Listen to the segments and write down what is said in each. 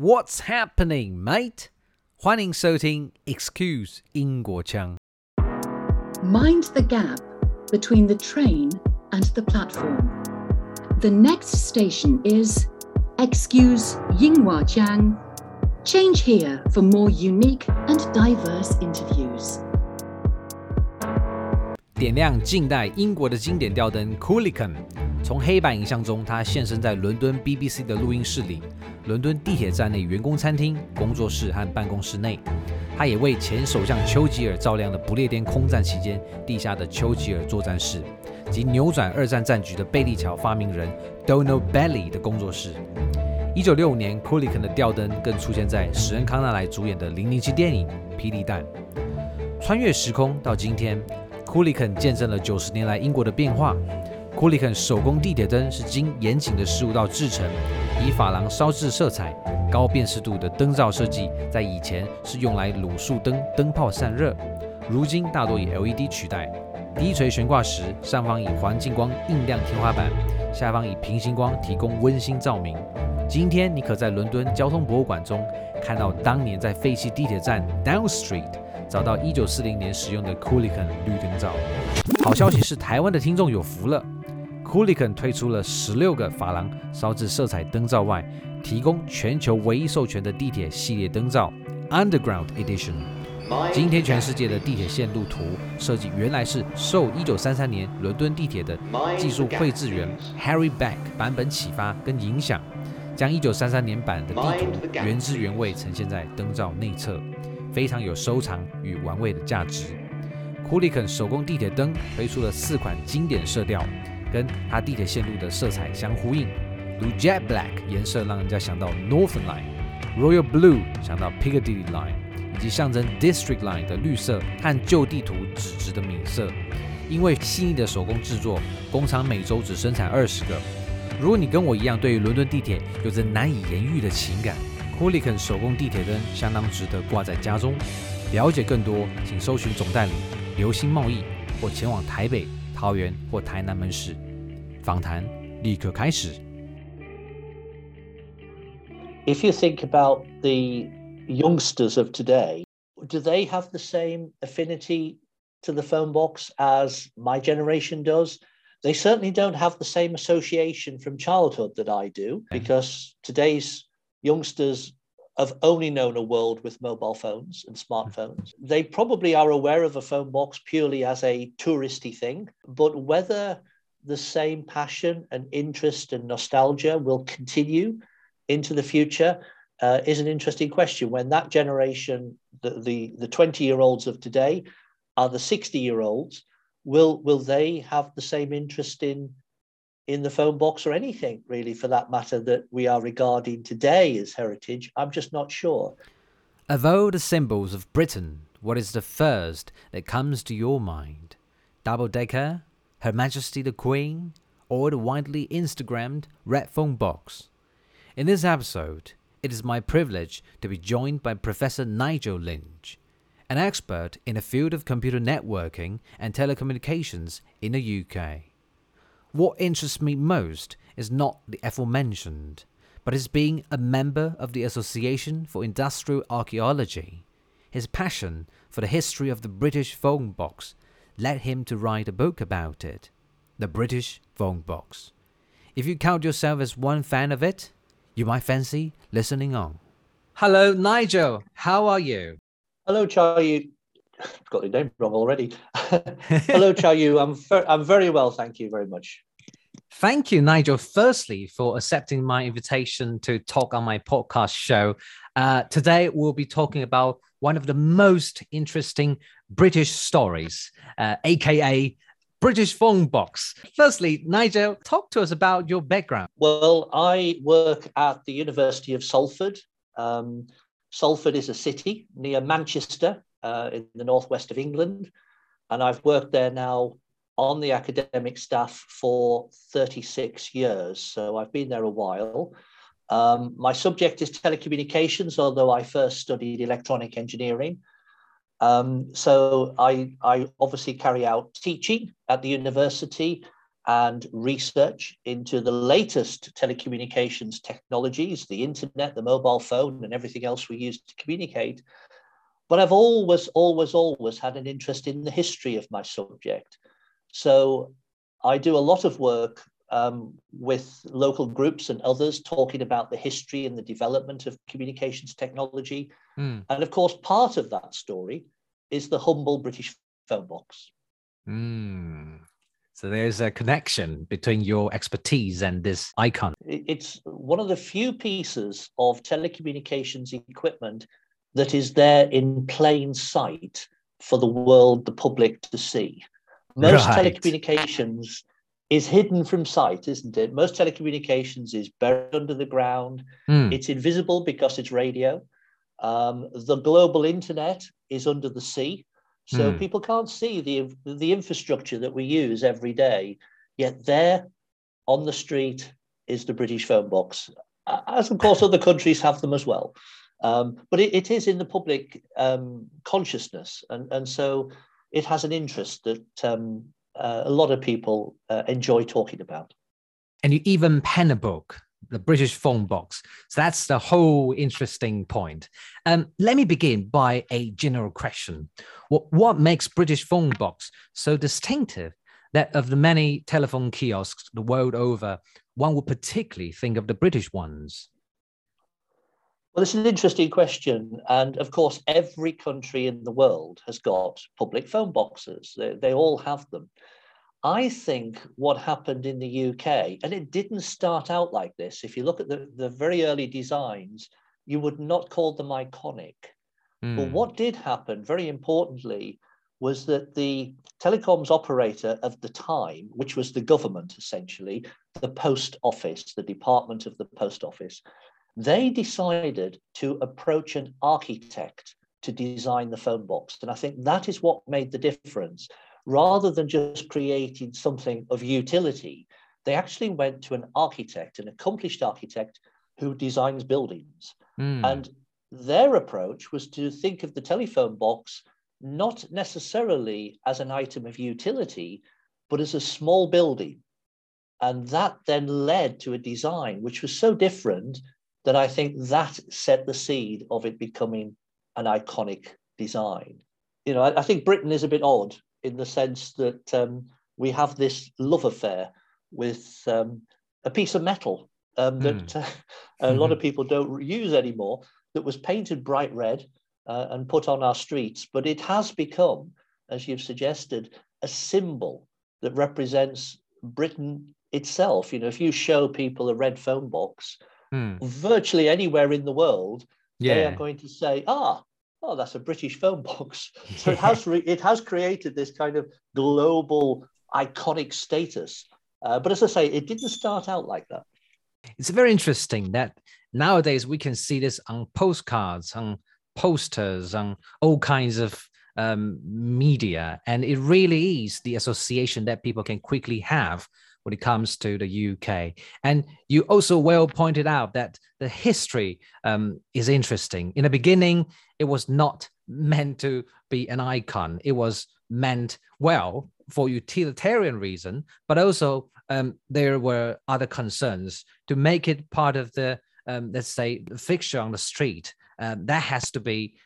What's happening, mate? 欢迎收听 Excuse 英国腔。Mind the gap between the train and the platform. The next station is Excuse 英华腔. Change here for more unique and diverse interviews. 点亮近代英国的经典吊灯 Coolicon， 从黑白影像中，它现身在伦敦 BBC 的录音室里。伦敦地铁站内员工餐厅、工作室和办公室内，他也为前首相丘吉尔照亮了不列颠空战期间地下的丘吉尔作战室及扭转二战战局的贝利桥发明人 Donald Bailey 的工作室。1965年 ，Coolicon 的吊灯更出现在史恩康纳莱主演的007电影《霹雳弹》。穿越时空到今天 ，Coolicon 见证了90年来英国的变化。Coolicon 手工地铁灯是经严谨的15道制成，以珐琅烧制色彩，高辨识度的灯罩设计，在以前是用来卤素灯灯泡散热，如今大多以 LED 取代。低垂悬挂时，上方以环境光映亮天花板，下方以平行光提供温馨照明。今天你可在伦敦交通博物馆中看到当年在废弃地铁站 Down Street 找到1940年使用的 Coolicon 绿灯罩。好消息是，台湾的听众有福了。Coolicon 推出了16个珐琅烧制色彩灯罩外，提供全球唯一授权的地铁系列灯罩 Underground Edition。 今天全世界的地铁线路图设计原来是受1933年伦敦地铁的技术绘制员 Harry Beck 版本启发跟影响，将1933年版的地图原汁原味呈现在灯罩内侧，非常有收藏与玩味的价值。 Coolicon 手工地铁灯推出了4款经典色调，跟它地铁线路的色彩相呼应。 Jet Black 颜色让人家想到 Northern Line， Royal Blue 想到 Piccadilly Line， 以及象征 District Line 的绿色和旧地图纸质的米色。因为细腻的手工制作，工厂每周只生产20个。如果你跟我一样对于伦敦地铁有着难以言喻的情感， Coolicon 手工地铁灯相当值得挂在家中。了解更多请搜寻总代理流星贸易，或前往台北、桃园或台南门市。访谈立刻开始。 If you think about the youngsters of today, do they have the same affinity to the phone box as my generation does? They certainly don't have the same association from childhood that I do, because today's youngsters have only known a world with mobile phones and smartphones. They probably are aware of a phone box purely as a touristy thing, but whether the same passion and interest and nostalgia will continue into the future is an interesting question. When that generation, the 20-year-olds of today, are the 60-year-olds, will they have the same interest in the phone box or anything, really, for that matter, that we are regarding today as heritage? I'm just not sure. Of all the symbols of Britain, what is the first that comes to your mind? Double-decker? Her Majesty the Queen, or the widely Instagrammed red phone box. In this episode, it is my privilege to be joined by Professor Nigel Lynch, an expert in the field of computer networking and telecommunications in the UK. What interests me most is not the aforementioned, but his being a member of the Association for Industrial Archaeology. His passion for the history of the British phone box led him to write a book about it, The British Phone Box. If you count yourself as one fan of it, you might fancy listening on. Hello, Nigel. How are you? Hello, Chayu. I've got the name wrong already. Hello, Chayu. I'm very well, thank you very much. Thank you, Nigel, firstly, for accepting my invitation to talk on my podcast show. Today, we'll be talking about one of the most interesting British stories, aka British phone box. Firstly, Nigel, talk to us about your background. Well, I work at the University of Salford. Salford is a city near Manchester in the northwest of England. And I've worked there now on the academic staff for 36 years. So I've been there a while. My subject is telecommunications, although I first studied electronic engineering. So I obviously carry out teaching at the university and research into the latest telecommunications technologies, the internet, the mobile phone, and everything else we use to communicate. But I've always had an interest in the history of my subject. So I do a lot of work with local groups and others talking about the history and the development of communications technology. Mm. And of course, part of that story is the humble British phone box. Mm. So there's a connection between your expertise and this icon. It's one of the few pieces of telecommunications equipment that is there in plain sight for the world, the public to see. Most telecommunications is hidden from sight, isn't it? Most telecommunications is buried under the ground. Mm. It's invisible because it's radio. The global internet is under the sea. So people can't see the infrastructure that we use every day. Yet there on the street is the British phone box, as of course other countries have them as well. But it is in the public consciousness. And so it has an interest that a lot of people enjoy talking about. And you even pen a book, The British Phone Box. So that's the whole interesting point. Let me begin by a general question. What makes British Phone Box so distinctive that of the many telephone kiosks the world over, one would particularly think of the British ones? Well, it's an interesting question. And of course, every country in the world has got public phone boxes. They all have them. I think what happened in the UK, and it didn't start out like this. If you look at the very early designs, you would not call them iconic. Mm. But what did happen, very importantly, was that the telecoms operator of the time, which was the government, essentially, the post office, the department of the post office, they decided to approach an architect to design the phone box. And I think that is what made the difference. Rather than just creating something of utility, they actually went to an architect, an accomplished architect who designs buildings. Mm. And their approach was to think of the telephone box not necessarily as an item of utility, but as a small building. And that then led to a design which was so different that I think that set the seed of it becoming an iconic design. You know, I think Britain is a bit odd, in the sense that we have this love affair with a piece of metal that a lot of people don't use anymore, that was painted bright red and put on our streets. But it has become, as you've suggested, a symbol that represents Britain itself. You know, if you show people a red phone box, virtually anywhere in the world, they are going to say, oh, that's a British phone box. So it has created this kind of global iconic status. But as I say, it didn't start out like that. It's very interesting that nowadays we can see this on postcards, on posters, on all kinds of media. And it really is the association that people can quickly have when it comes to the UK. And you also well pointed out that the history is interesting. In the beginning, it was not meant to be an icon. It was meant, well, for utilitarian reason, but also there were other concerns to make it part of the, let's say, the fixture on the street. That has to be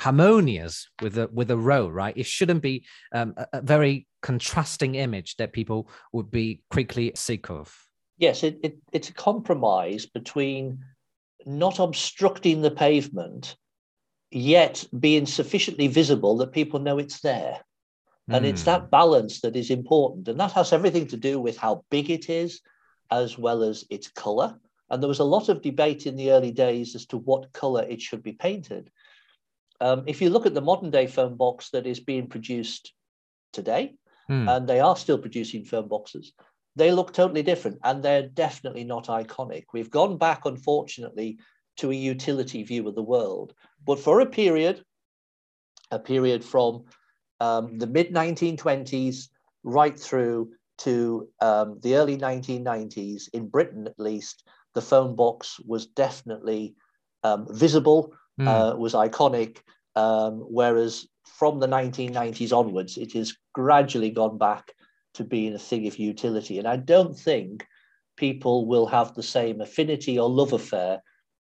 harmonious with the road, right? It shouldn't be a very contrasting image that people would be quickly sick of. Yes, it's a compromise between not obstructing the pavement, yet being sufficiently visible that people know it's there. And it's that balance that is important. And that has everything to do with how big it is, as well as its colour. And there was a lot of debate in the early days as to what colour it should be painted. If you look at the modern day phone box that is being produced today, and they are still producing phone boxes, they look totally different, and they're definitely not iconic. We've gone back, unfortunately, to a utility view of the world. But for a period from the mid-1920s right through to the early 1990s, in Britain at least, the phone box was definitely visible, was iconic, whereas from the 1990s onwards, it has gradually gone back to being a thing of utility. And I don't think people will have the same affinity or love affair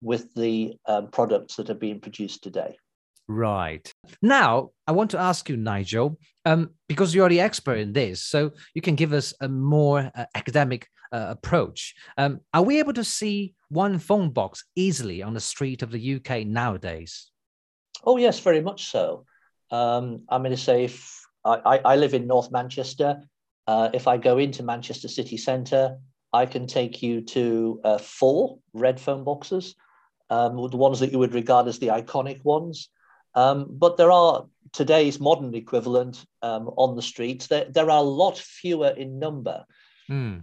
with the products that are being produced today. Right. Now, I want to ask you, Nigel, because you're the expert in this, so you can give us a more academic approach. Are we able to see one phone box easily on the street of the UK nowadays? Oh, yes, very much so. I'm going to say if I live in North Manchester. If I go into Manchester city centre, I can take you to 4 red phone boxes, the ones that you would regard as the iconic ones. But there are today's modern equivalent on the streets. There are a lot fewer in number.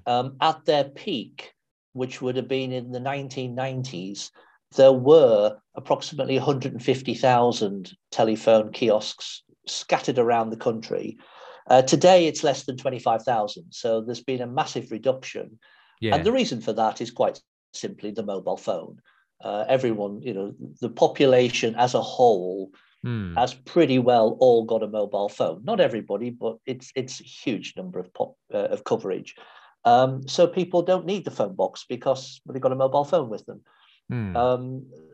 At their peak, which would have been in the 1990s, there were approximately 150,000 telephone kiosks scattered around the country. Today, it's less than 25,000. So there's been a massive reduction. Yeah. And the reason for that is quite simply the mobile phone. Everyone, you know, the population as a whole has pretty well all got a mobile phone. Not everybody, but it's a huge number of coverage. So people don't need the phone box because they've got a mobile phone with them.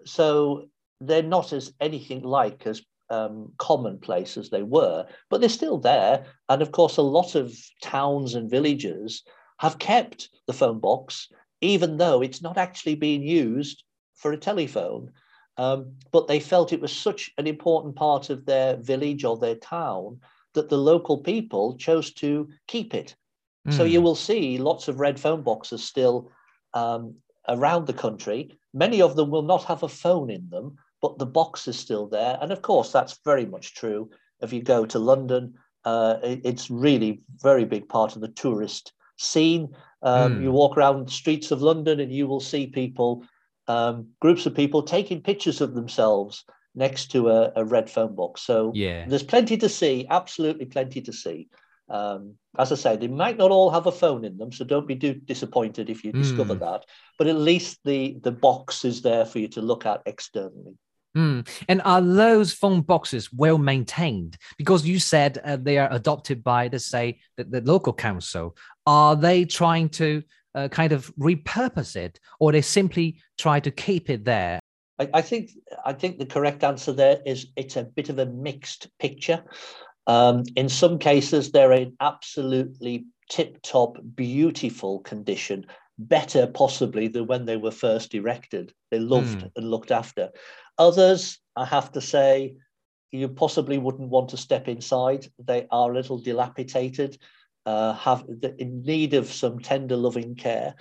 So they're not as anything like as commonplace as they were, but they're still there. And of course, a lot of towns and villages have kept the phone box, even though it's not actually being used for a telephone, but they felt it was such an important part of their village or their town that the local people chose to keep it. So you will see lots of red phone boxes still around the country. Many of them will not have a phone in them, but the box is still there. And of course, that's very much true. If you go to London, it's really very big part of the tourist scene. You walk around the streets of London and you will see people, groups of people taking pictures of themselves next to a red phone box. So yeah, there's plenty to see, absolutely plenty to see. As I say, they might not all have a phone in them, so don't be disappointed if you discover that. But at least the box is there for you to look at externally. And are those phone boxes well maintained? Because you said they are adopted by, let's say, the local council. Are they trying to kind of repurpose it, or they simply try to keep it there? I think the correct answer there is it's a bit of a mixed picture. In some cases, they're in absolutely tip-top, beautiful condition, better possibly than when they were first erected. They loved and looked after. Others, I have to say, you possibly wouldn't want to step inside. They are a little dilapidated. Have in need of some tender loving care.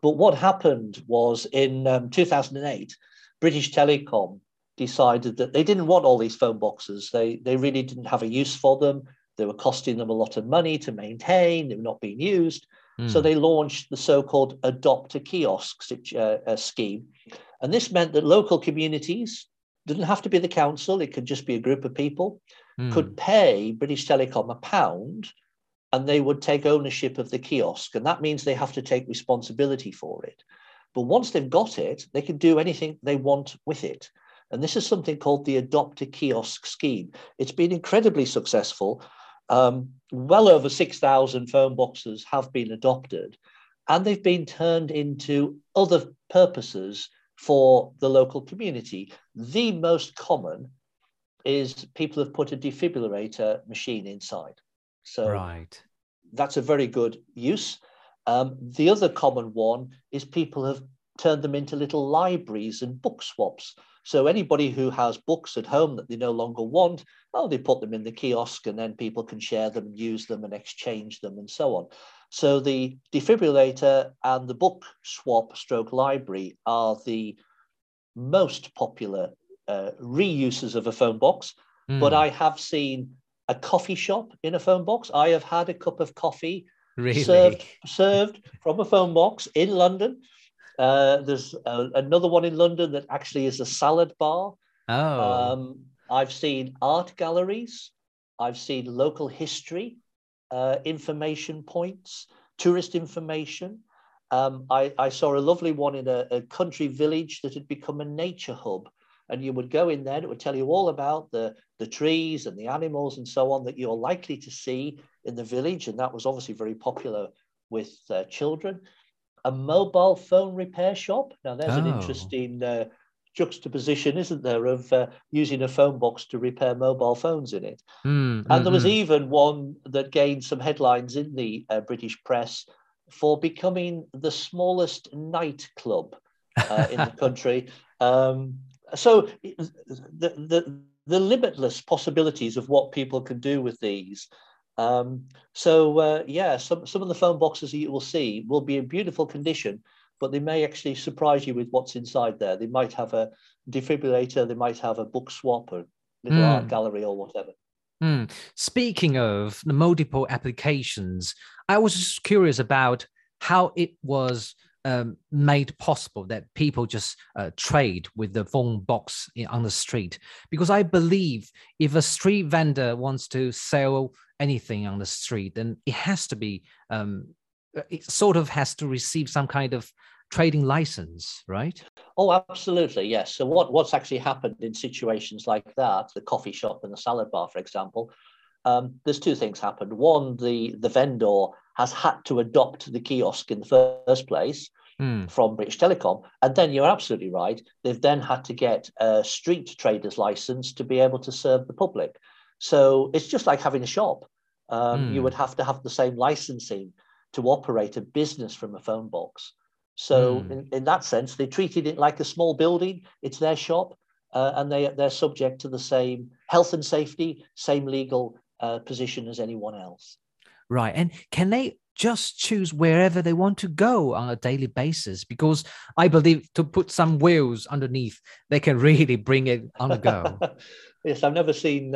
But what happened was in 2008, British Telecom decided that they didn't want all these phone boxes. They really didn't have a use for them. They were costing them a lot of money to maintain. They were not being used. So they launched the so-called Adopt-a-Kiosk scheme. And this meant that local communities, didn't have to be the council, it could just be a group of people, could pay British Telecom £1 and they would take ownership of the kiosk. And that means they have to take responsibility for it. But once they've got it, they can do anything they want with it. And this is something called the Adopt-a-Kiosk scheme. It's been incredibly successful. Well over 6,000 phone boxes have been adopted, and they've been turned into other purposes for the local community. The most common is people have put a defibrillator machine inside. So right, that's a very good use. The other common one is people have turned them into little libraries and book swaps. So anybody who has books at home that they no longer want, oh, they put them in the kiosk and then people can share them, use them and exchange them and so on. So the defibrillator and the book swap stroke library are the most popular reuses of a phone box. But I have seen a coffee shop in a phone box. I have had a cup of coffee served from a phone box in London. There's another one in London that actually is a salad bar. I've seen art galleries. I've seen local history, information points, tourist information. I saw a lovely one in a country village that had become a nature hub. and you would go in there and it would tell you all about the trees and the animals and so on that you're likely to see in the village. And that was obviously very popular with children. A mobile phone repair shop. Now, there's an interesting juxtaposition, isn't there, of using a phone box to repair mobile phones in it. And there was even one that gained some headlines in the British press for becoming the smallest nightclub in the country. So the limitless possibilities of what people can do with these. Yeah, some of the phone boxes that you will see will be in beautiful condition, but they may actually surprise you with what's inside there. They might have a defibrillator, they might have a book swap or little art gallery or whatever. Speaking of the multiple applications, I was just curious about how it was made possible that people just trade with the phone box on the street. Because I believe if a street vendor wants to sell anything on the street, then it has to be, it sort of has to receive some kind of trading license, right? Oh, absolutely, yes. So what's actually happened in situations like that, the coffee shop and the salad bar, for example, there's two things happened. One, the vendor has had to adopt the kiosk in the first place from British Telecom. And then you're absolutely right. They've then had to get a street trader's license to be able to serve the public. So it's just like having a shop. You would have to have the same licensing to operate a business from a phone box. So in that sense, they treated it like a small building. It's their shop, and they're subject to the same health and safety, same legal position as anyone else. Right. And can they just choose wherever they want to go on a daily basis? Because I believe to put some wheels underneath, they can really bring it on the go. Yes, I've never seen...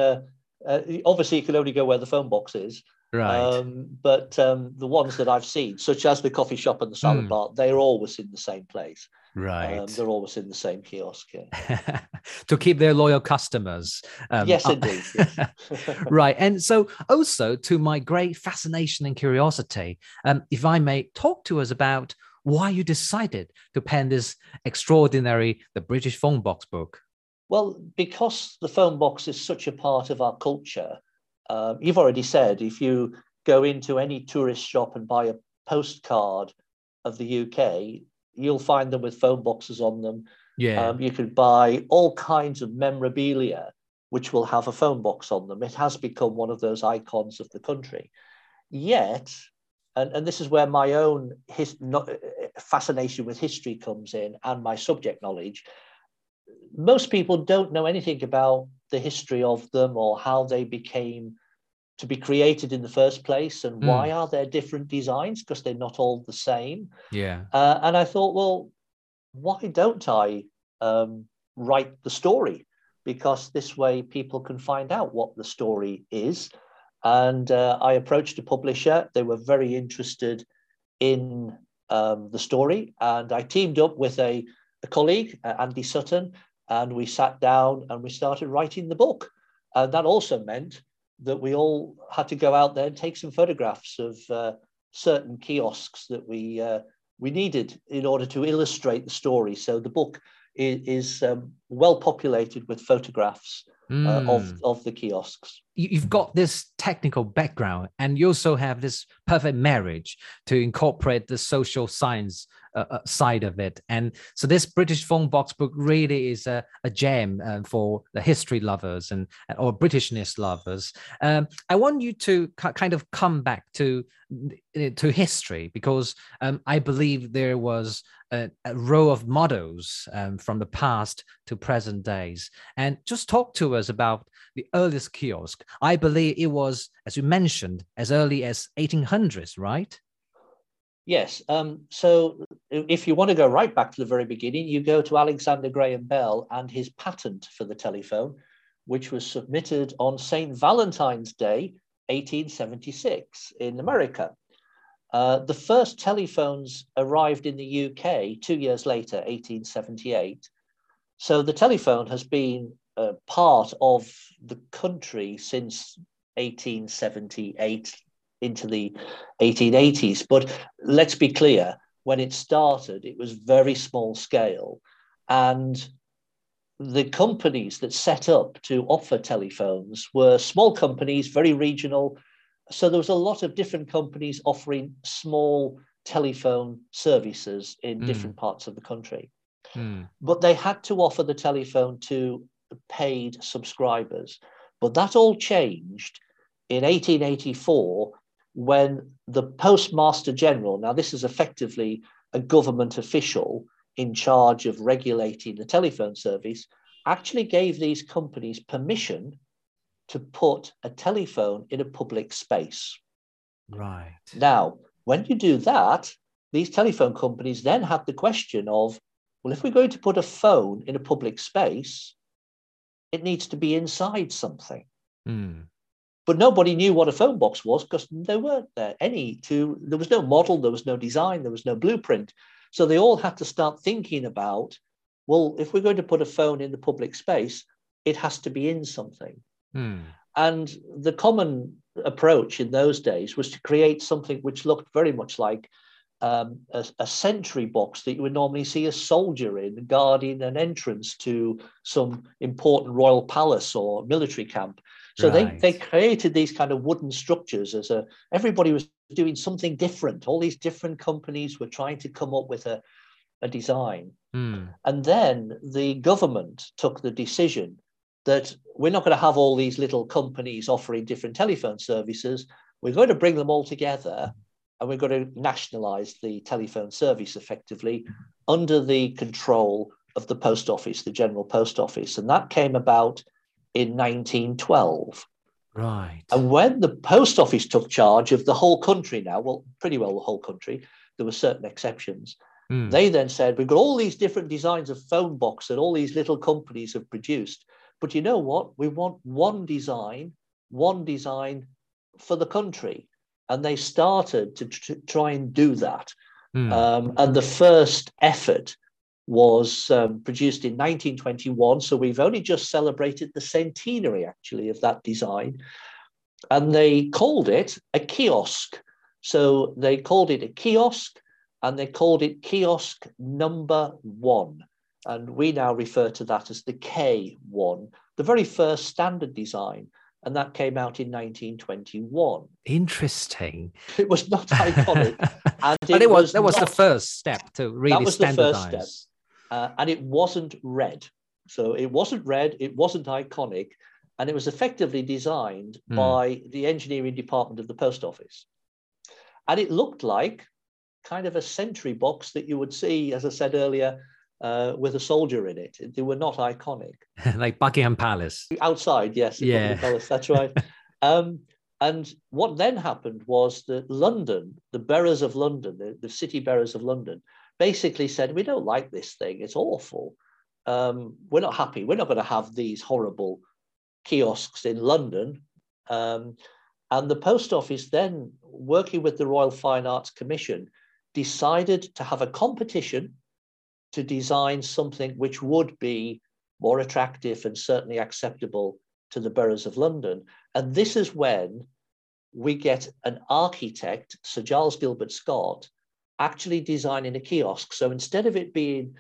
obviously, you can only go where the phone box is. Right. But the ones that I've seen, such as the coffee shop and the salad bar, they're always in the same place. Right. They're always in the same kiosk. Yeah. To keep their loyal customers. Yes, indeed. Yes. Right. And so also to my great fascination and curiosity, if I may, talk to us about why you decided to pen this extraordinary, The British Phone Box book. Well, because the phone box is such a part of our culture. You've already said, if you go into any tourist shop and buy a postcard of the UK, you'll find them with phone boxes on them. Yeah. You could buy all kinds of memorabilia, which will have a phone box on them. It has become one of those icons of the country. Yet, and this is where my own fascination with history comes in and my subject knowledge, most people don't know anything about the history of them or how they became to be created in the first place, and why are there different designs, because they're not all the same. Yeah. And I thought, well, why don't I write the story? Because this way people can find out what the story is. And I approached a publisher. They were very interested in the story, and I teamed up with a colleague, Andy Sutton, and we sat down and we started writing the book. And that also meant that we all had to go out there and take some photographs of certain kiosks that we needed in order to illustrate the story. So the book is well populated with photographs of the kiosks. You've got this technical background, and you also have this perfect marriage to incorporate the social science side of it. And so this British Phone Box book really is a gem for the history lovers or Britishness lovers. I want you to kind of come back to history, because I believe there was a row of models from the past to present days. And just talk to us about the earliest kiosk. I believe it was, as you mentioned, as early as 1800s, right? Yes. So if you want to go right back to the very beginning, you go to Alexander Graham Bell and his patent for the telephone, which was submitted on St. Valentine's Day, 1876 in America. The first telephones arrived in the UK 2 years later, 1878. So the telephone has been part of the country since 1878 into the 1880s. But let's be clear, when it started, it was very small scale. And the companies that set up to offer telephones were small companies, very regional. So there was a lot of different companies offering small telephone services in different parts of the country. But they had to offer the telephone to paid subscribers. But that all changed in 1884 when the Postmaster General, now this is effectively a government official in charge of regulating the telephone service, actually gave these companies permission to put a telephone in a public space. Right. Now, when you do that, these telephone companies then had the question of, well, if we're going to put a phone in a public space, it needs to be inside something. But nobody knew what a phone box was because there weren't there was no model, there was no design, there was no blueprint. So they all had to start thinking about, well, if we're going to put a phone in the public space, it has to be in something. And the common approach in those days was to create something which looked very much like a sentry box that you would normally see a soldier in guarding an entrance to some important royal palace or military camp. So they created these kind of wooden structures as everybody was doing something different. All these different companies were trying to come up with a design. And then the government took the decision that we're not going to have all these little companies offering different telephone services. We're going to bring them all together and we're going to nationalise the telephone service effectively under the control of the post office, the General Post Office. And that came about in 1912. Right. And when the post office took charge of the whole country now, well, pretty well the whole country, there were certain exceptions. They then said, we've got all these different designs of phone box that all these little companies have produced. But you know what? We want one design for the country. And they started to try and do that. And the first effort was produced in 1921. So we've only just celebrated the centenary, actually, of that design. And they called it a kiosk. So they called it a kiosk, and they called it kiosk number 1. And we now refer to that as the K1, the very first standard design. And that came out in 1921. Interesting. It was not iconic. That was the first step to really standardize. That was the first step. And it wasn't red. So it wasn't red. It wasn't iconic. And it was effectively designed by the engineering department of the post office. And it looked like kind of a sentry box that you would see, as I said earlier, with a soldier in it. They were not iconic. Like Buckingham Palace. Outside, yes. Yeah. Palace, that's right. And what then happened was that London, the boroughs of London, the city boroughs of London, basically said, we don't like this thing. It's awful. We're not happy. We're not going to have these horrible kiosks in London. And the post office then, working with the Royal Fine Arts Commission, decided to have a competition to design something which would be more attractive and certainly acceptable to the boroughs of London. And this is when we get an architect, Sir Giles Gilbert Scott, actually designing a kiosk. So instead of it being,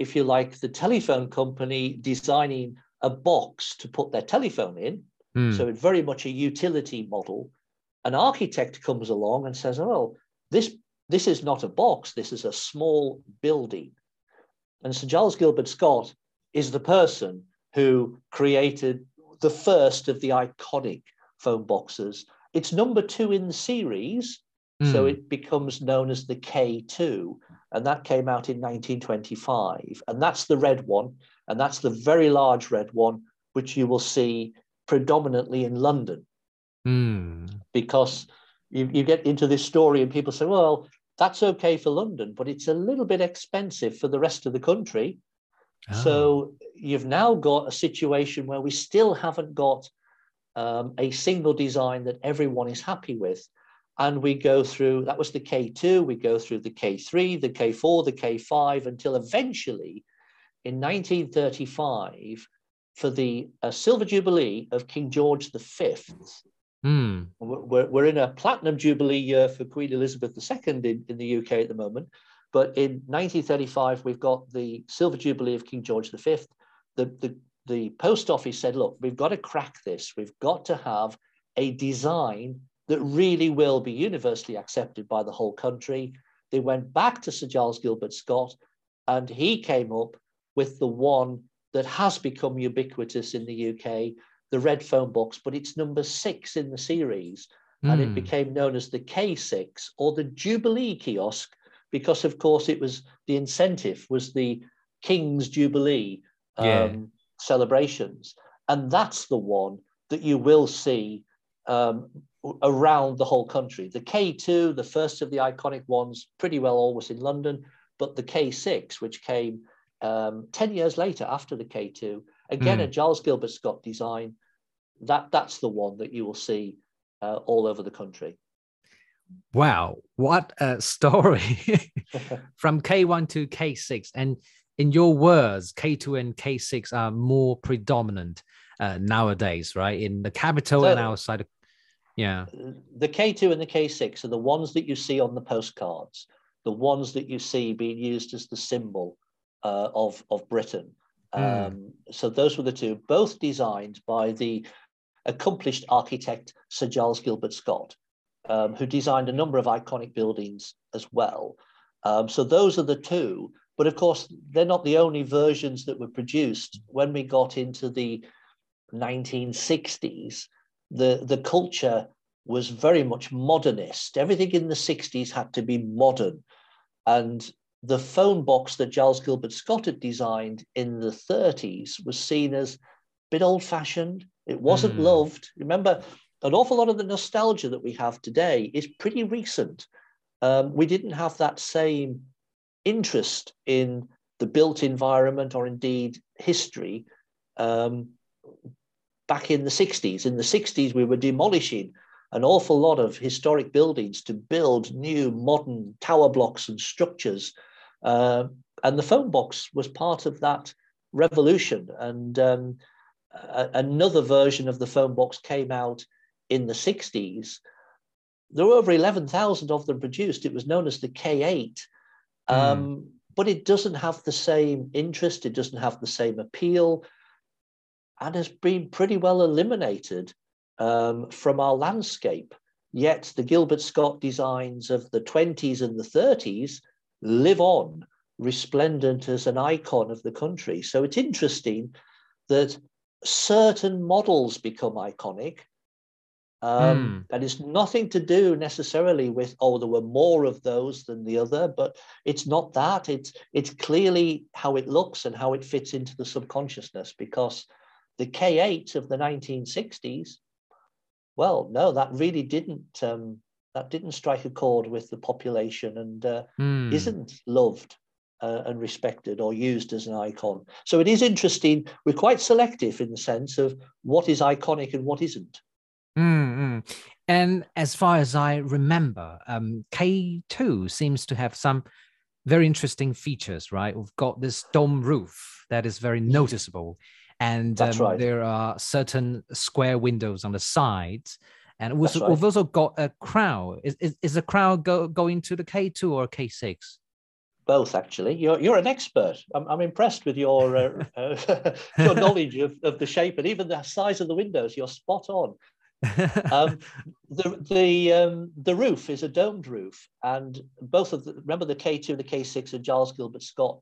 if you like, the telephone company designing a box to put their telephone in, so it's very much a utility model, an architect comes along and says, oh, this is not a box, this is a small building. And Sir Giles Gilbert Scott is the person who created the first of the iconic phone boxes. It's number 2 in the series, so it becomes known as the K2, and that came out in 1925. And that's the red one, and that's the very large red one, which you will see predominantly in London. Because you get into this story and people say, well, that's okay for London, but it's a little bit expensive for the rest of the country. So you've now got a situation where we still haven't got a single design that everyone is happy with. And we go through, that was the K2, we go through the K3, the K4, the K5, until eventually in 1935, for the Silver Jubilee of King George V, we're in a platinum jubilee year for Queen Elizabeth II in the UK at the moment, but in 1935 we've got the Silver Jubilee of King George V. the post office said, look, we've got to crack this. We've got to have a design that really will be universally accepted by the whole country. They went back to Sir Giles Gilbert Scott, and he came up with the one that has become ubiquitous in the UK, the red phone box, but it's number 6 in the series. And it became known as the K6 or the Jubilee kiosk, because of course it was, the incentive was the King's Jubilee celebrations. And that's the one that you will see around the whole country. The K2, the first of the iconic ones, pretty well always in London, but the K6, which came 10 years later after the K2, again, a Giles Gilbert Scott design, that's the one that you will see all over the country. Wow, what a story. From K1 to K6. And in your words, K2 and K6 are more predominant nowadays, right? In the capital and outside. The K2 and the K6 are the ones that you see on the postcards, the ones that you see being used as the symbol of Britain. So those were the two, both designed by the accomplished architect Sir Giles Gilbert Scott, who designed a number of iconic buildings as well. So those are the two, but of course, they're not the only versions that were produced. When we got into the 1960s, the culture was very much modernist. Everything in the 60s had to be modern. And the phone box that Giles Gilbert Scott had designed in the 30s was seen as a bit old-fashioned. It wasn't loved. Remember, an awful lot of the nostalgia that we have today is pretty recent. We didn't have that same interest in the built environment or indeed history back in the 60s. In the 60s, we were demolishing an awful lot of historic buildings to build new modern tower blocks and structures. And the phone box was part of that revolution. And another version of the phone box came out in the 60s. There were over 11,000 of them produced. It was known as the K8, but it doesn't have the same interest. It doesn't have the same appeal and has been pretty well eliminated from our landscape. Yet the Gilbert Scott designs of the 20s and the 30s live on, resplendent as an icon of the country. So it's interesting that certain models become iconic, and it's nothing to do necessarily with, oh, there were more of those than the other, but it's not that. It's clearly how it looks and how it fits into the subconsciousness, because the K8 of the 1960s, well, no, that really didn't strike a chord with the population and isn't loved and respected or used as an icon. So it is interesting. We're quite selective in the sense of what is iconic and what isn't. And as far as I remember, K2 seems to have some very interesting features, right? We've got this dome roof that is very noticeable. And that's right. There are certain square windows on the sides. And we've also got a crown. Is the crown going to the K2 or K6? Both, actually. You're an expert. I'm impressed with your your knowledge of the shape and even the size of the windows. You're spot on. The roof is a domed roof, and both of the, remember, the K2 and the K6 are Giles Gilbert Scott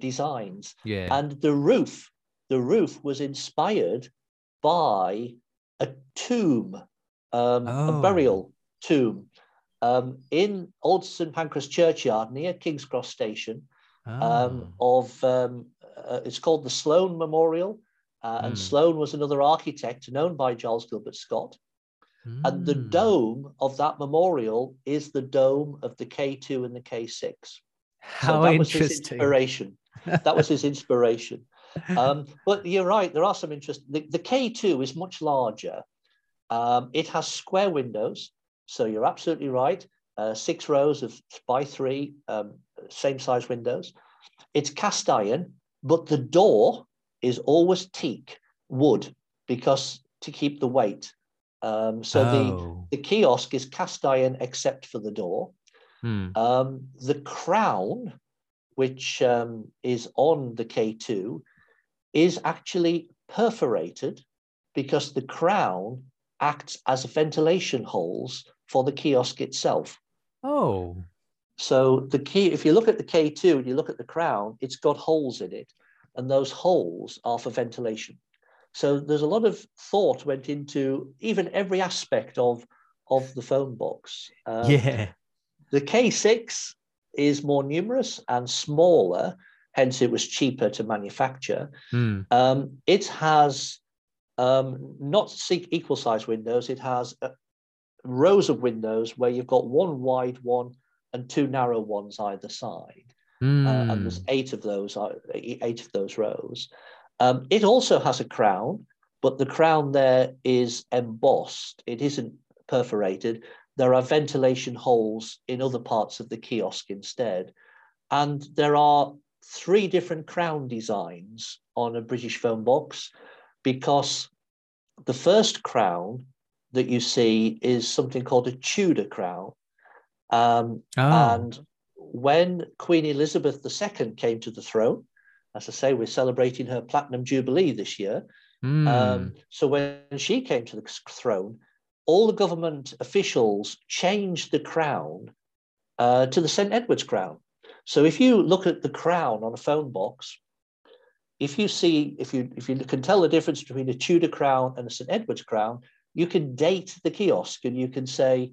designs. Yeah. And the roof was inspired by a tomb, a burial tomb in Old St Pancras Churchyard near King's Cross Station. It's called the Sloan Memorial. And Sloan was another architect known by Giles Gilbert Scott. And the dome of that memorial is the dome of the K2 and the K6. How interesting. So that was his inspiration. But you're right, there are some interesting... The K2 is much larger. It has square windows, so you're absolutely right. 6 rows of by 3, same size windows. It's cast iron, but the door is always teak wood, because to keep the weight. The kiosk is cast iron except for the door. The crown, which is on the K2, is actually perforated because the crown acts as ventilation holes for the kiosk itself. Oh. So the key, if you look at the K2 and you look at the crown, it's got holes in it, and those holes are for ventilation. So there's a lot of thought went into even every aspect of the phone box. Yeah. The K6 is more numerous and smaller, hence it was cheaper to manufacture. Mm. It has not equal size windows. It has rows of windows where you've got one wide one and two narrow ones either side. Mm. And there's eight of those rows. It also has a crown, but the crown there is embossed. It isn't perforated. There are ventilation holes in other parts of the kiosk instead. And there are three different crown designs on a British phone box, because the first crown that you see is something called a Tudor crown. And when Queen Elizabeth II came to the throne, as I say, we're celebrating her Platinum Jubilee this year. Mm. So when she came to the throne, all the government officials changed the crown to the St. Edward's crown. So if you look at the crown on a phone box, if you can tell the difference between a Tudor crown and a St. Edward's crown, you can date the kiosk and you can say,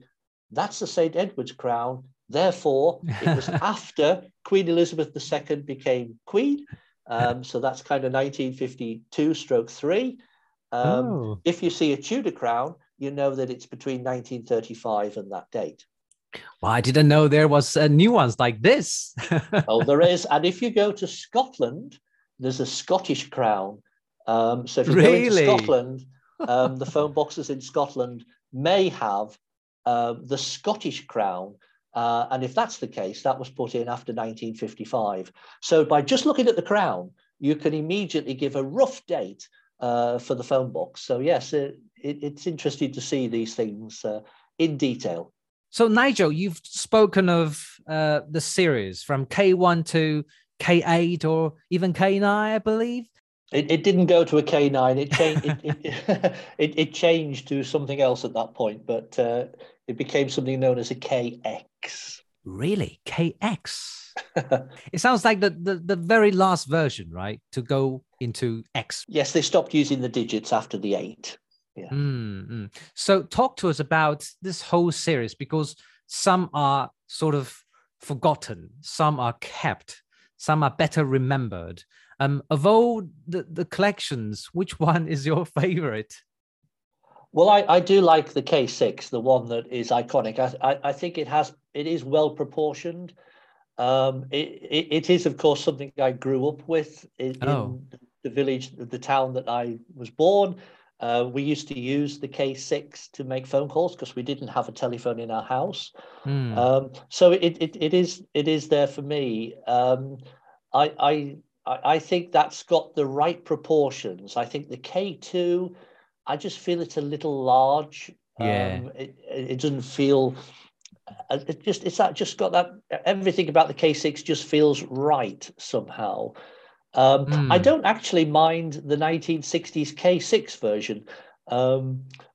that's the St. Edward's crown. Therefore, it was after Queen Elizabeth II became queen. So that's kind of 1952/3. If you see a Tudor crown, you know that it's between 1935 and that date. Well, I didn't know there was a nuance like this. Oh, there is. And if you go to Scotland, there's a Scottish crown. So if you go into Scotland, the phone boxes in Scotland may have the Scottish crown. And if that's the case, that was put in after 1955. So by just looking at the crown, you can immediately give a rough date for the phone box. So yes, it's interesting to see these things in detail. So Nigel, you've spoken of the series from K1 to K8 or even K9, I believe. It didn't go to a K9. It changed to something else at that point, but it became something known as a KX. Really? KX? It sounds like the very last version, right? To go into X. Yes, they stopped using the digits after the 8. Yeah. Mm-hmm. So talk to us about this whole series, because some are sort of forgotten, some are kept, some are better remembered. Of all the collections, which one is your favorite? Well, I do like the K6, the one that is iconic. I think it is well proportioned. It is, of course, something I grew up with in the village, the town that I was born. We used to use the K6 to make phone calls because we didn't have a telephone in our house. Mm. So it is there for me. I think that's got the right proportions. I think the K2, I just feel it's a little large. Yeah. It doesn't feel. It's got that, everything about the K6 just feels right somehow. I don't actually mind the 1960s K6 version,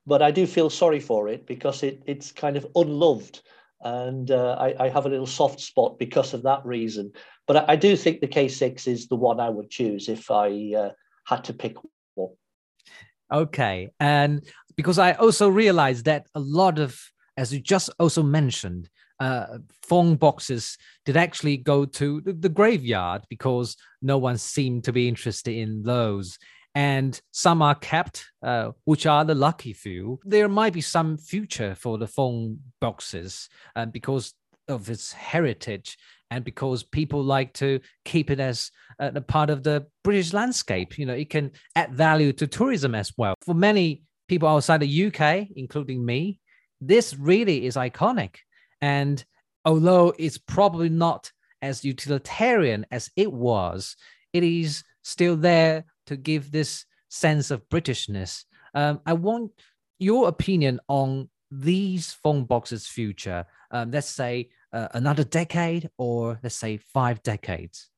but I do feel sorry for it because it's kind of unloved, and I have a little soft spot because of that reason. But I do think the K6 is the one I would choose if I had to pick one. Okay. And because I also realized that a lot of, as you just also mentioned, phone boxes did actually go to the graveyard because no one seemed to be interested in those. And some are kept, which are the lucky few. There might be some future for the phone boxes because of its heritage, and because people like to keep it as a part of the British landscape. You know, it can add value to tourism as well. For many people outside the UK, including me, this really is iconic. And although it's probably not as utilitarian as it was, it is still there to give this sense of Britishness. I want your opinion on these phone boxes' future. Let's say another decade, or let's say 5 decades.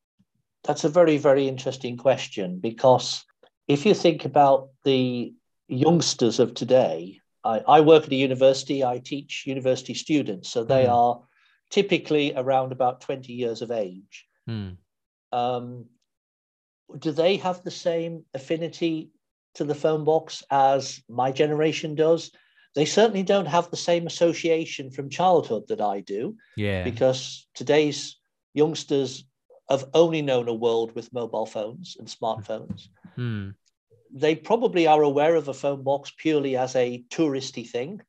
That's a very, very interesting question, because if you think about the youngsters of today, I work at a university, I teach university students, so they are typically around about 20 years of age. Do they have the same affinity to the phone box as my generation does? They certainly don't have the same association from childhood that I do, because today's youngsters have only known a world with mobile phones and smartphones. They probably are aware of a phone box purely as a touristy thing,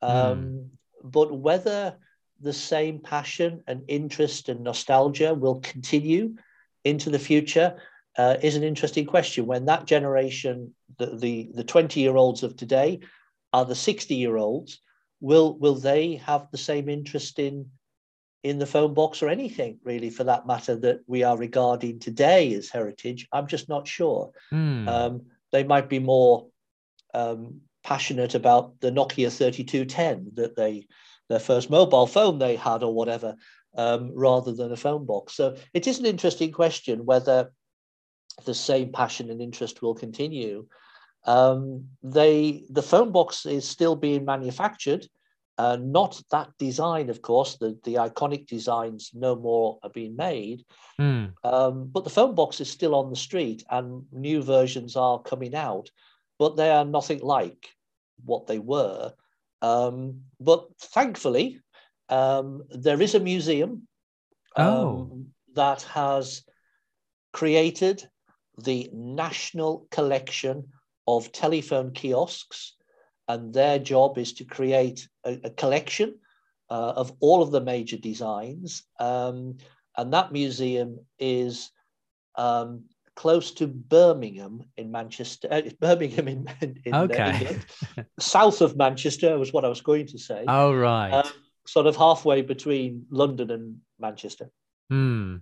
but whether the same passion and interest and nostalgia will continue into the future is an interesting question. When that generation, the 20-year-olds of today, are the 60-year-olds, will they have the same interest in the phone box or anything, really, for that matter, that we are regarding today as heritage? I'm just not sure. They might be more passionate about the Nokia 3210, that their first mobile phone they had or whatever, rather than a phone box. So it is an interesting question whether the same passion and interest will continue. The phone box is still being manufactured, not that design, of course. The iconic designs no more are being made, but the phone box is still on the street and new versions are coming out, but they are nothing like what they were. But thankfully, there is a museum that has created the national collection of telephone kiosks, and their job is to create a collection of all of the major designs. And that museum is close to Birmingham in Manchester, Birmingham in England, south of Manchester was what I was going to say. Sort of halfway between London and Manchester. Right,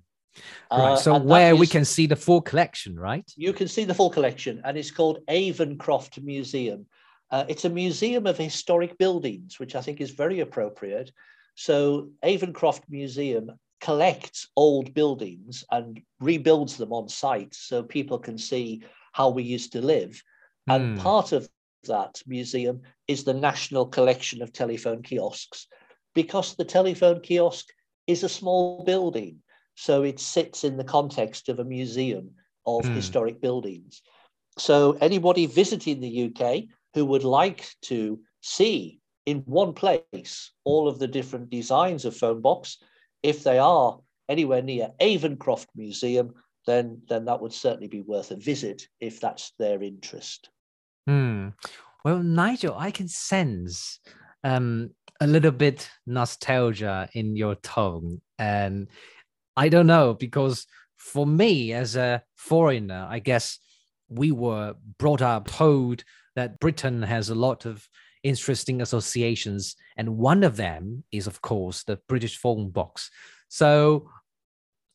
so where we can see the full collection, right? You can see the full collection, and it's called Avoncroft Museum. It's a museum of historic buildings, which I think is very appropriate. So Avoncroft Museum collects old buildings and rebuilds them on site so people can see how we used to live. And part of that museum is the national collection of telephone kiosks, because the telephone kiosk is a small building. So it sits in the context of a museum of historic buildings. So anybody visiting the UK who would like to see in one place all of the different designs of phone box, if they are anywhere near Avoncroft Museum, then that would certainly be worth a visit if that's their interest. Well, Nigel, I can sense a little bit nostalgia in your tone, and I don't know, because for me as a foreigner, I guess we were brought up, told that Britain has a lot of interesting associations. And one of them is, of course, the British phone box. So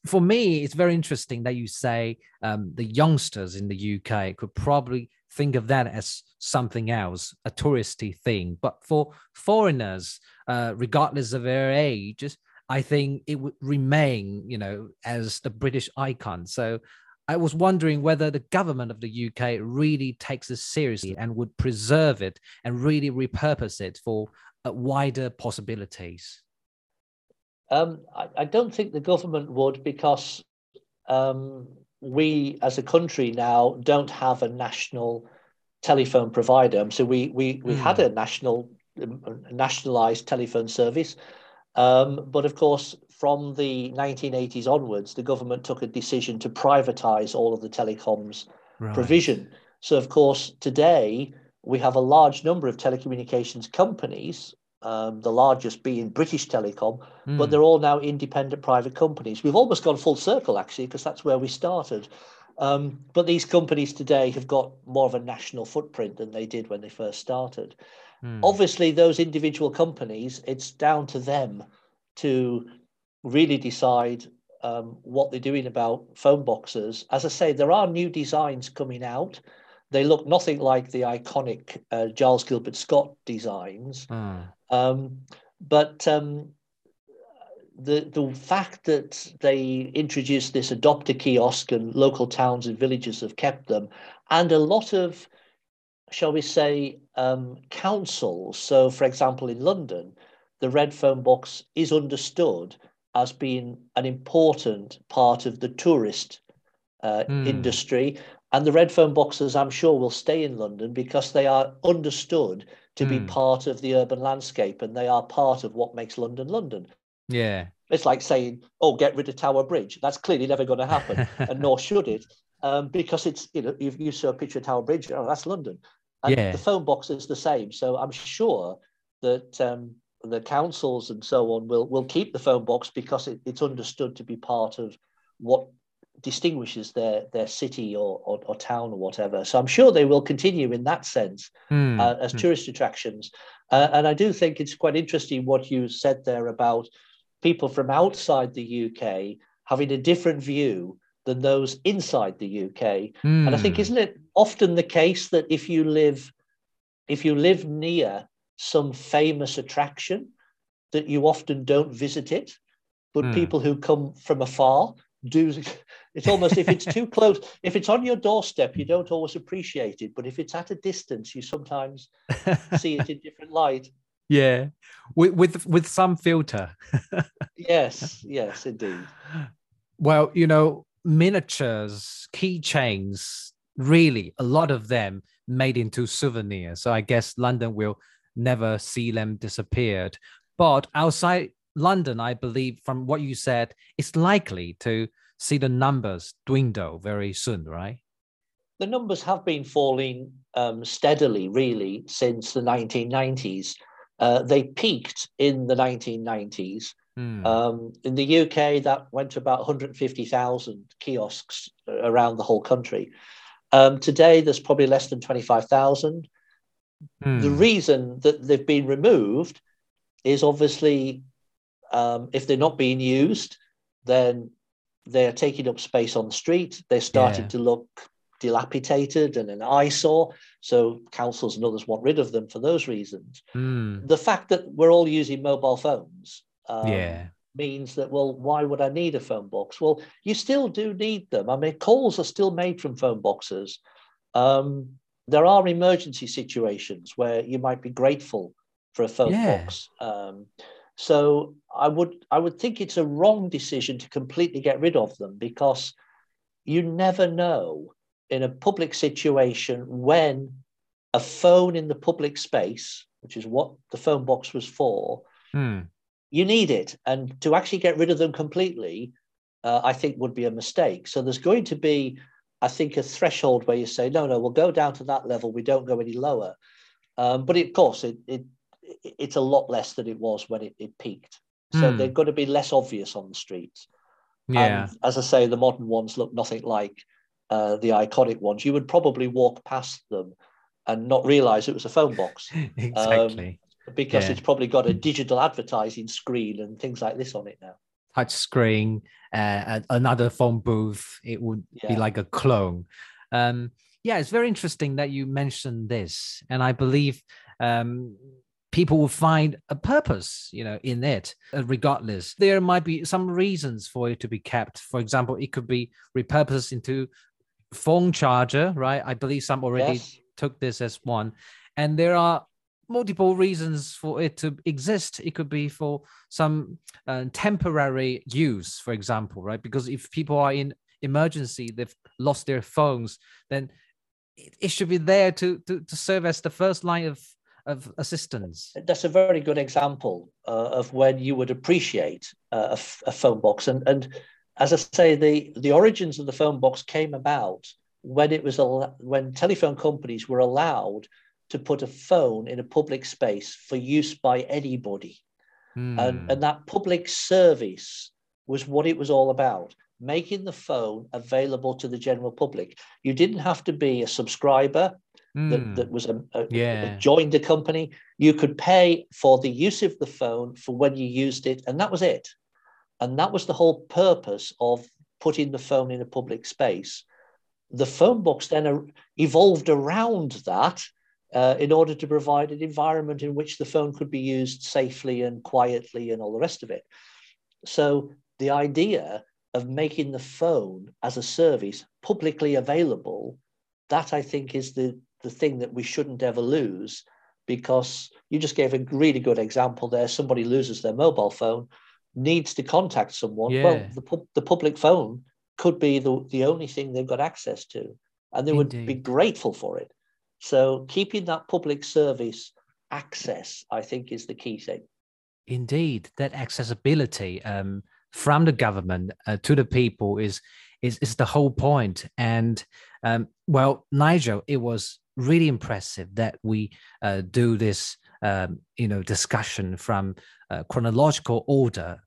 for me, it's very interesting that you say the youngsters in the UK could probably think of that as something else, a touristy thing. But for foreigners, regardless of their age, I think it would remain, you know, as the British icon. So I was wondering whether the government of the UK really takes this seriously and would preserve it and really repurpose it for wider possibilities. I don't think the government would, because we as a country now don't have a national telephone provider. So we had a nationalised telephone service. But of course, from the 1980s onwards, the government took a decision to privatise all of the telecoms provision. So, of course, today we have a large number of telecommunications companies, the largest being British Telecom, but they're all now independent private companies. We've almost gone full circle, actually, because that's where we started. But these companies today have got more of a national footprint than they did when they first started. Obviously, those individual companies, it's down to them to really decide what they're doing about phone boxes. As I say, there are new designs coming out. They look nothing like the iconic Giles Gilbert Scott designs. But the fact that they introduced this Adopt-a-Kiosk and local towns and villages have kept them, and a lot of, shall we say, councils. So, for example, in London, the red phone box is understood as being an important part of the tourist industry. And the red phone boxes, I'm sure, will stay in London because they are understood to be part of the urban landscape, and they are part of what makes London, London. Yeah. It's like saying, oh, get rid of Tower Bridge. That's clearly never going to happen, and nor should it, because it's, you know, if you saw a picture of Tower Bridge, oh, that's London. And the phone box is the same. So I'm sure that the councils and so on will keep the phone box because it's understood to be part of what distinguishes their city or town or whatever. So I'm sure they will continue in that sense as tourist attractions. And I do think it's quite interesting what you said there about people from outside the UK having a different view than those inside the UK. And I think, isn't it often the case that if you live near some famous attraction, that you often don't visit it, but people who come from afar do. It's almost, if it's too close, if it's on your doorstep, you don't always appreciate it, but if it's at a distance, you sometimes see it in different light. Yeah, with some filter. yes, indeed. Well, you know, miniatures, keychains, really, a lot of them made into souvenirs. So I guess London will never see them disappeared. But outside London, I believe, from what you said, it's likely to see the numbers dwindle very soon, right? The numbers have been falling steadily, really, since the 1990s. They peaked in the 1990s. In the UK, that went to about 150,000 kiosks around the whole country. Today, there's probably less than 25,000. The reason that they've been removed is obviously if they're not being used, then they're taking up space on the street. They're starting to look dilapidated and an eyesore. So councils and others want rid of them for those reasons. The fact that we're all using mobile phones means that, well, why would I need a phone box? Well, you still do need them. I mean, calls are still made from phone boxes. There are emergency situations where you might be grateful for a phone box. So I would think it's a wrong decision to completely get rid of them, because you never know in a public situation when a phone in the public space, which is what the phone box was for, you need it. And to actually get rid of them completely, I think would be a mistake. So there's going to be, I think, a threshold where you say, no, we'll go down to that level. We don't go any lower. But of course, it's a lot less than it was when it peaked. So they're going to be less obvious on the streets. Yeah. And as I say, the modern ones look nothing like the iconic ones. You would probably walk past them and not realize it was a phone box. Exactly. Because it's probably got a digital advertising screen and things like this on it now. Touch screen, another phone booth. It would be like a clone. It's very interesting that you mentioned this. And I believe people will find a purpose, you know, in it, regardless. There might be some reasons for it to be kept. For example, it could be repurposed into phone charger, right? I believe some already took this as one. And there are multiple reasons for it to exist. It could be for some temporary use, for example, right? Because if people are in emergency, they've lost their phones, then it should be there to serve as the first line of assistance. That's a very good example of when you would appreciate a phone box. And as I say, the origins of the phone box came about when when telephone companies were allowed to put a phone in a public space for use by anybody. And that public service was what it was all about, making the phone available to the general public. You didn't have to be a subscriber that was joined a company. You could pay for the use of the phone for when you used it, and that was it. And that was the whole purpose of putting the phone in a public space. The phone box then evolved around that, in order to provide an environment in which the phone could be used safely and quietly and all the rest of it. So the idea of making the phone as a service publicly available, that I think is the thing that we shouldn't ever lose, because you just gave a really good example there. Somebody loses their mobile phone, needs to contact someone. Yeah. Well, the public phone could be the only thing they've got access to, and they Indeed. Would be grateful for it. So keeping that public service access, I think, is the key thing. Indeed, that accessibility from the government to the people is the whole point. And well, Nigel, it was really impressive that we do this, discussion from chronological order.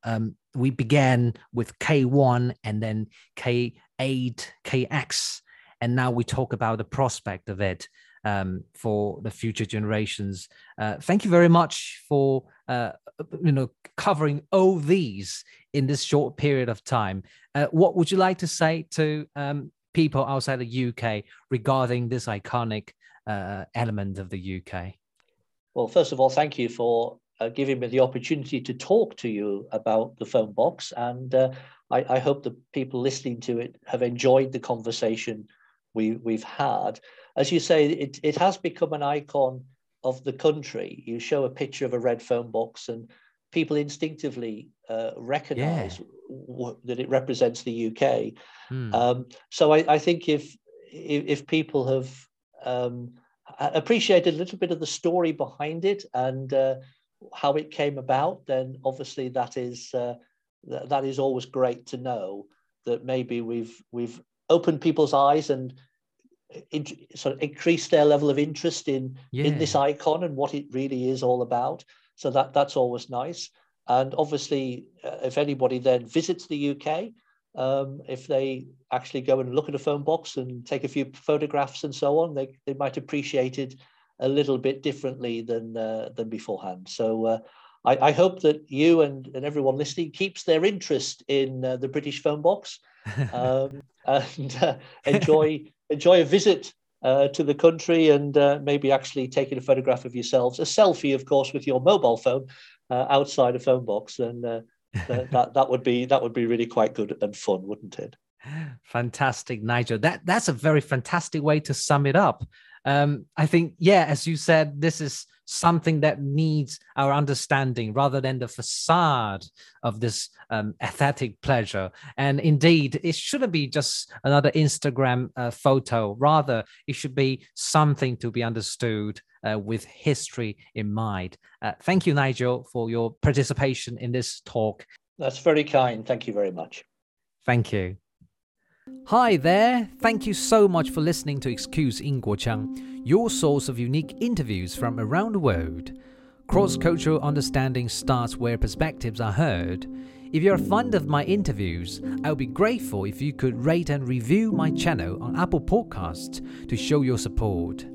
We began with K1 and then K8, KX, and now we talk about the prospect of it for the future generations. Thank you very much for covering all these in this short period of time. What would you like to say to people outside the UK regarding this iconic element of the UK? Well, first of all, thank you for giving me the opportunity to talk to you about the phone box, and I hope the people listening to it have enjoyed the conversation we've had. As you say, it has become an icon of the country. You show a picture of a red phone box and people instinctively recognize that it represents the UK. So I think if people have appreciated a little bit of the story behind it and how it came about, then obviously that is always great to know that maybe we've opened people's eyes and sort of increase their level of interest in this icon and what it really is all about. So that's always nice. And obviously, if anybody then visits the UK, if they actually go and look at a phone box and take a few photographs and so on, they might appreciate it a little bit differently than beforehand. So I hope that you and everyone listening keeps their interest in the British phone box and enjoy a visit to the country, and maybe actually taking a photograph of yourselves, a selfie, of course, with your mobile phone outside a phone box, and that would be really quite good and fun, wouldn't it? Fantastic, Nigel. That's a very fantastic way to sum it up. I think, as you said, this is something that needs our understanding rather than the facade of this aesthetic pleasure. And indeed, it shouldn't be just another Instagram photo. Rather, it should be something to be understood with history in mind. Thank you, Nigel, for your participation in this talk. That's very kind. Thank you very much. Thank you. Hi there, thank you so much for listening to Excuse 英国腔, your source of unique interviews from around the world. Cross-cultural understanding starts where perspectives are heard. If you're a fan of my interviews, I would be grateful if you could rate and review my channel on Apple Podcasts to show your support.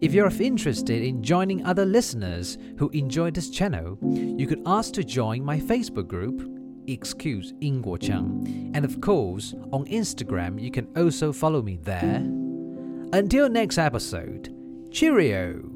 If you're interested in joining other listeners who enjoy this channel, you could ask to join my Facebook group, Excuse 英国腔, and of course on Instagram you can also follow me there. Until next episode, cheerio!